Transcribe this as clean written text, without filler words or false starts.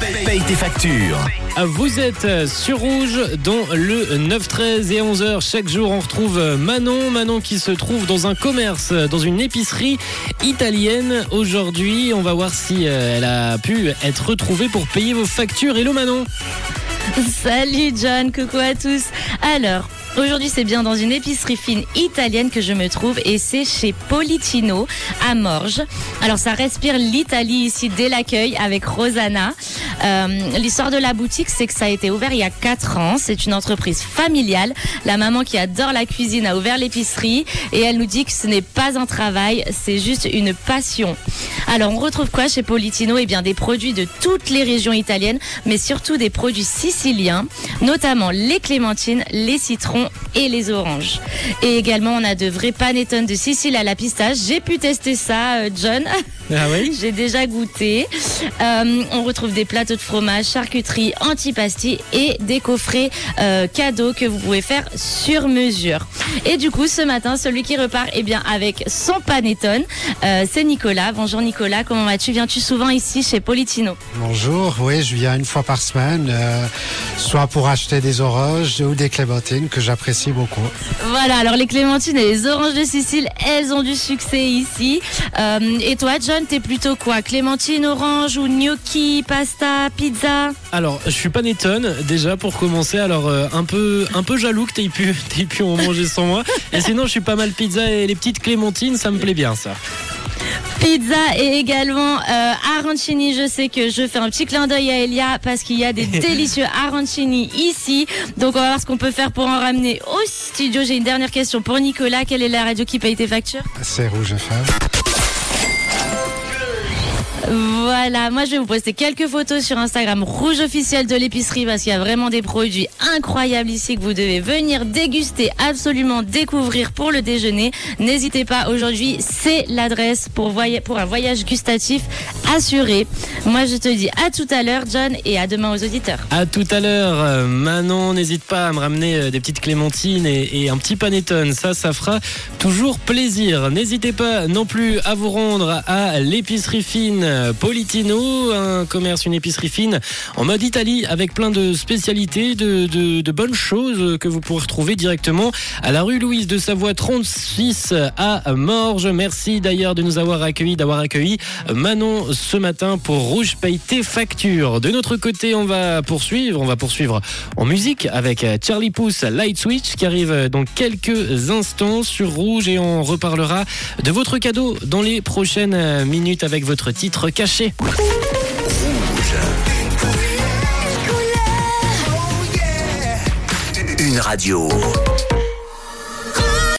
Paye tes factures. Vous êtes sur Rouge dans le 9-13 et 11h. Chaque jour, on retrouve Manon. Manon qui se trouve dans un commerce, dans une épicerie italienne. Aujourd'hui, on va voir si elle a pu être retrouvée pour payer vos factures. Hello Manon. Salut John, coucou à tous. Alors, aujourd'hui, c'est bien dans une épicerie fine italienne que je me trouve et c'est chez Politino à Morges. Alors, ça respire l'Italie ici dès l'accueil avec Rosanna. L'histoire de la boutique, c'est que ça a été ouvert il y a 4 ans. C'est une entreprise familiale. La maman qui adore la cuisine a ouvert l'épicerie et elle nous dit que ce n'est pas un travail, c'est juste une passion. Alors, on retrouve quoi chez Politino ? Eh bien, des produits de toutes les régions italiennes, mais surtout des produits siciliens, notamment les clémentines, les citrons, et les oranges. Et également, on a de vrais panettone de Sicile à la pistache. J'ai pu tester ça, John. Ah oui. J'ai déjà goûté. On retrouve des plateaux de fromage, charcuterie, antipasti et des coffrets cadeaux que vous pouvez faire sur mesure. Et du coup, ce matin, celui qui repart, eh bien, avec son panettone, c'est Nicolas. Bonjour Nicolas, comment vas-tu ? Viens-tu souvent ici chez Politino ? Bonjour, oui, je viens une fois par semaine, soit pour acheter des oranges ou des clémentines que j'apprécie beaucoup. Voilà, alors les clémentines et les oranges de Sicile, elles ont du succès ici. Et toi, John ? T'es plutôt quoi ? Clémentine, orange ou gnocchi, pasta, pizza ? Alors, je suis panettone déjà pour commencer. Alors, un peu jaloux que t'aies pu en manger sans moi. Et sinon, je suis pas mal pizza et les petites clémentines, ça me plaît bien ça. Pizza et également arancini. Je sais que je fais un petit clin d'œil à Elia parce qu'il y a des délicieux arancini ici. Donc on va voir ce qu'on peut faire pour en ramener au studio. J'ai une dernière question pour Nicolas. Quelle est la radio qui paye tes factures ? C'est Rouge FM. Voilà, moi je vais vous poster quelques photos sur Instagram Rouge officiel de l'épicerie parce qu'il y a vraiment des produits incroyables ici que vous devez venir déguster, absolument découvrir pour le déjeuner. N'hésitez pas, aujourd'hui c'est l'adresse pour un voyage gustatif assuré. Moi je te dis à tout à l'heure John et à demain aux auditeurs. À tout à l'heure Manon, n'hésite pas à me ramener des petites clémentines et un petit panettone, ça fera toujours plaisir. N'hésitez pas non plus à vous rendre à l'épicerie fine Politino, un commerce, une épicerie fine en mode Italie avec plein de spécialités, de bonnes choses que vous pourrez retrouver directement à la rue Louise de Savoie 36 à Morges. Merci d'ailleurs de nous avoir accueillis, d'avoir accueilli Manon ce matin pour Rouge Paye tes factures. De notre côté, on va poursuivre en musique avec Charlie Puth, Light Switch qui arrive dans quelques instants sur Rouge et on reparlera de votre cadeau dans les prochaines minutes avec votre titre caché. Rouge. Une radio.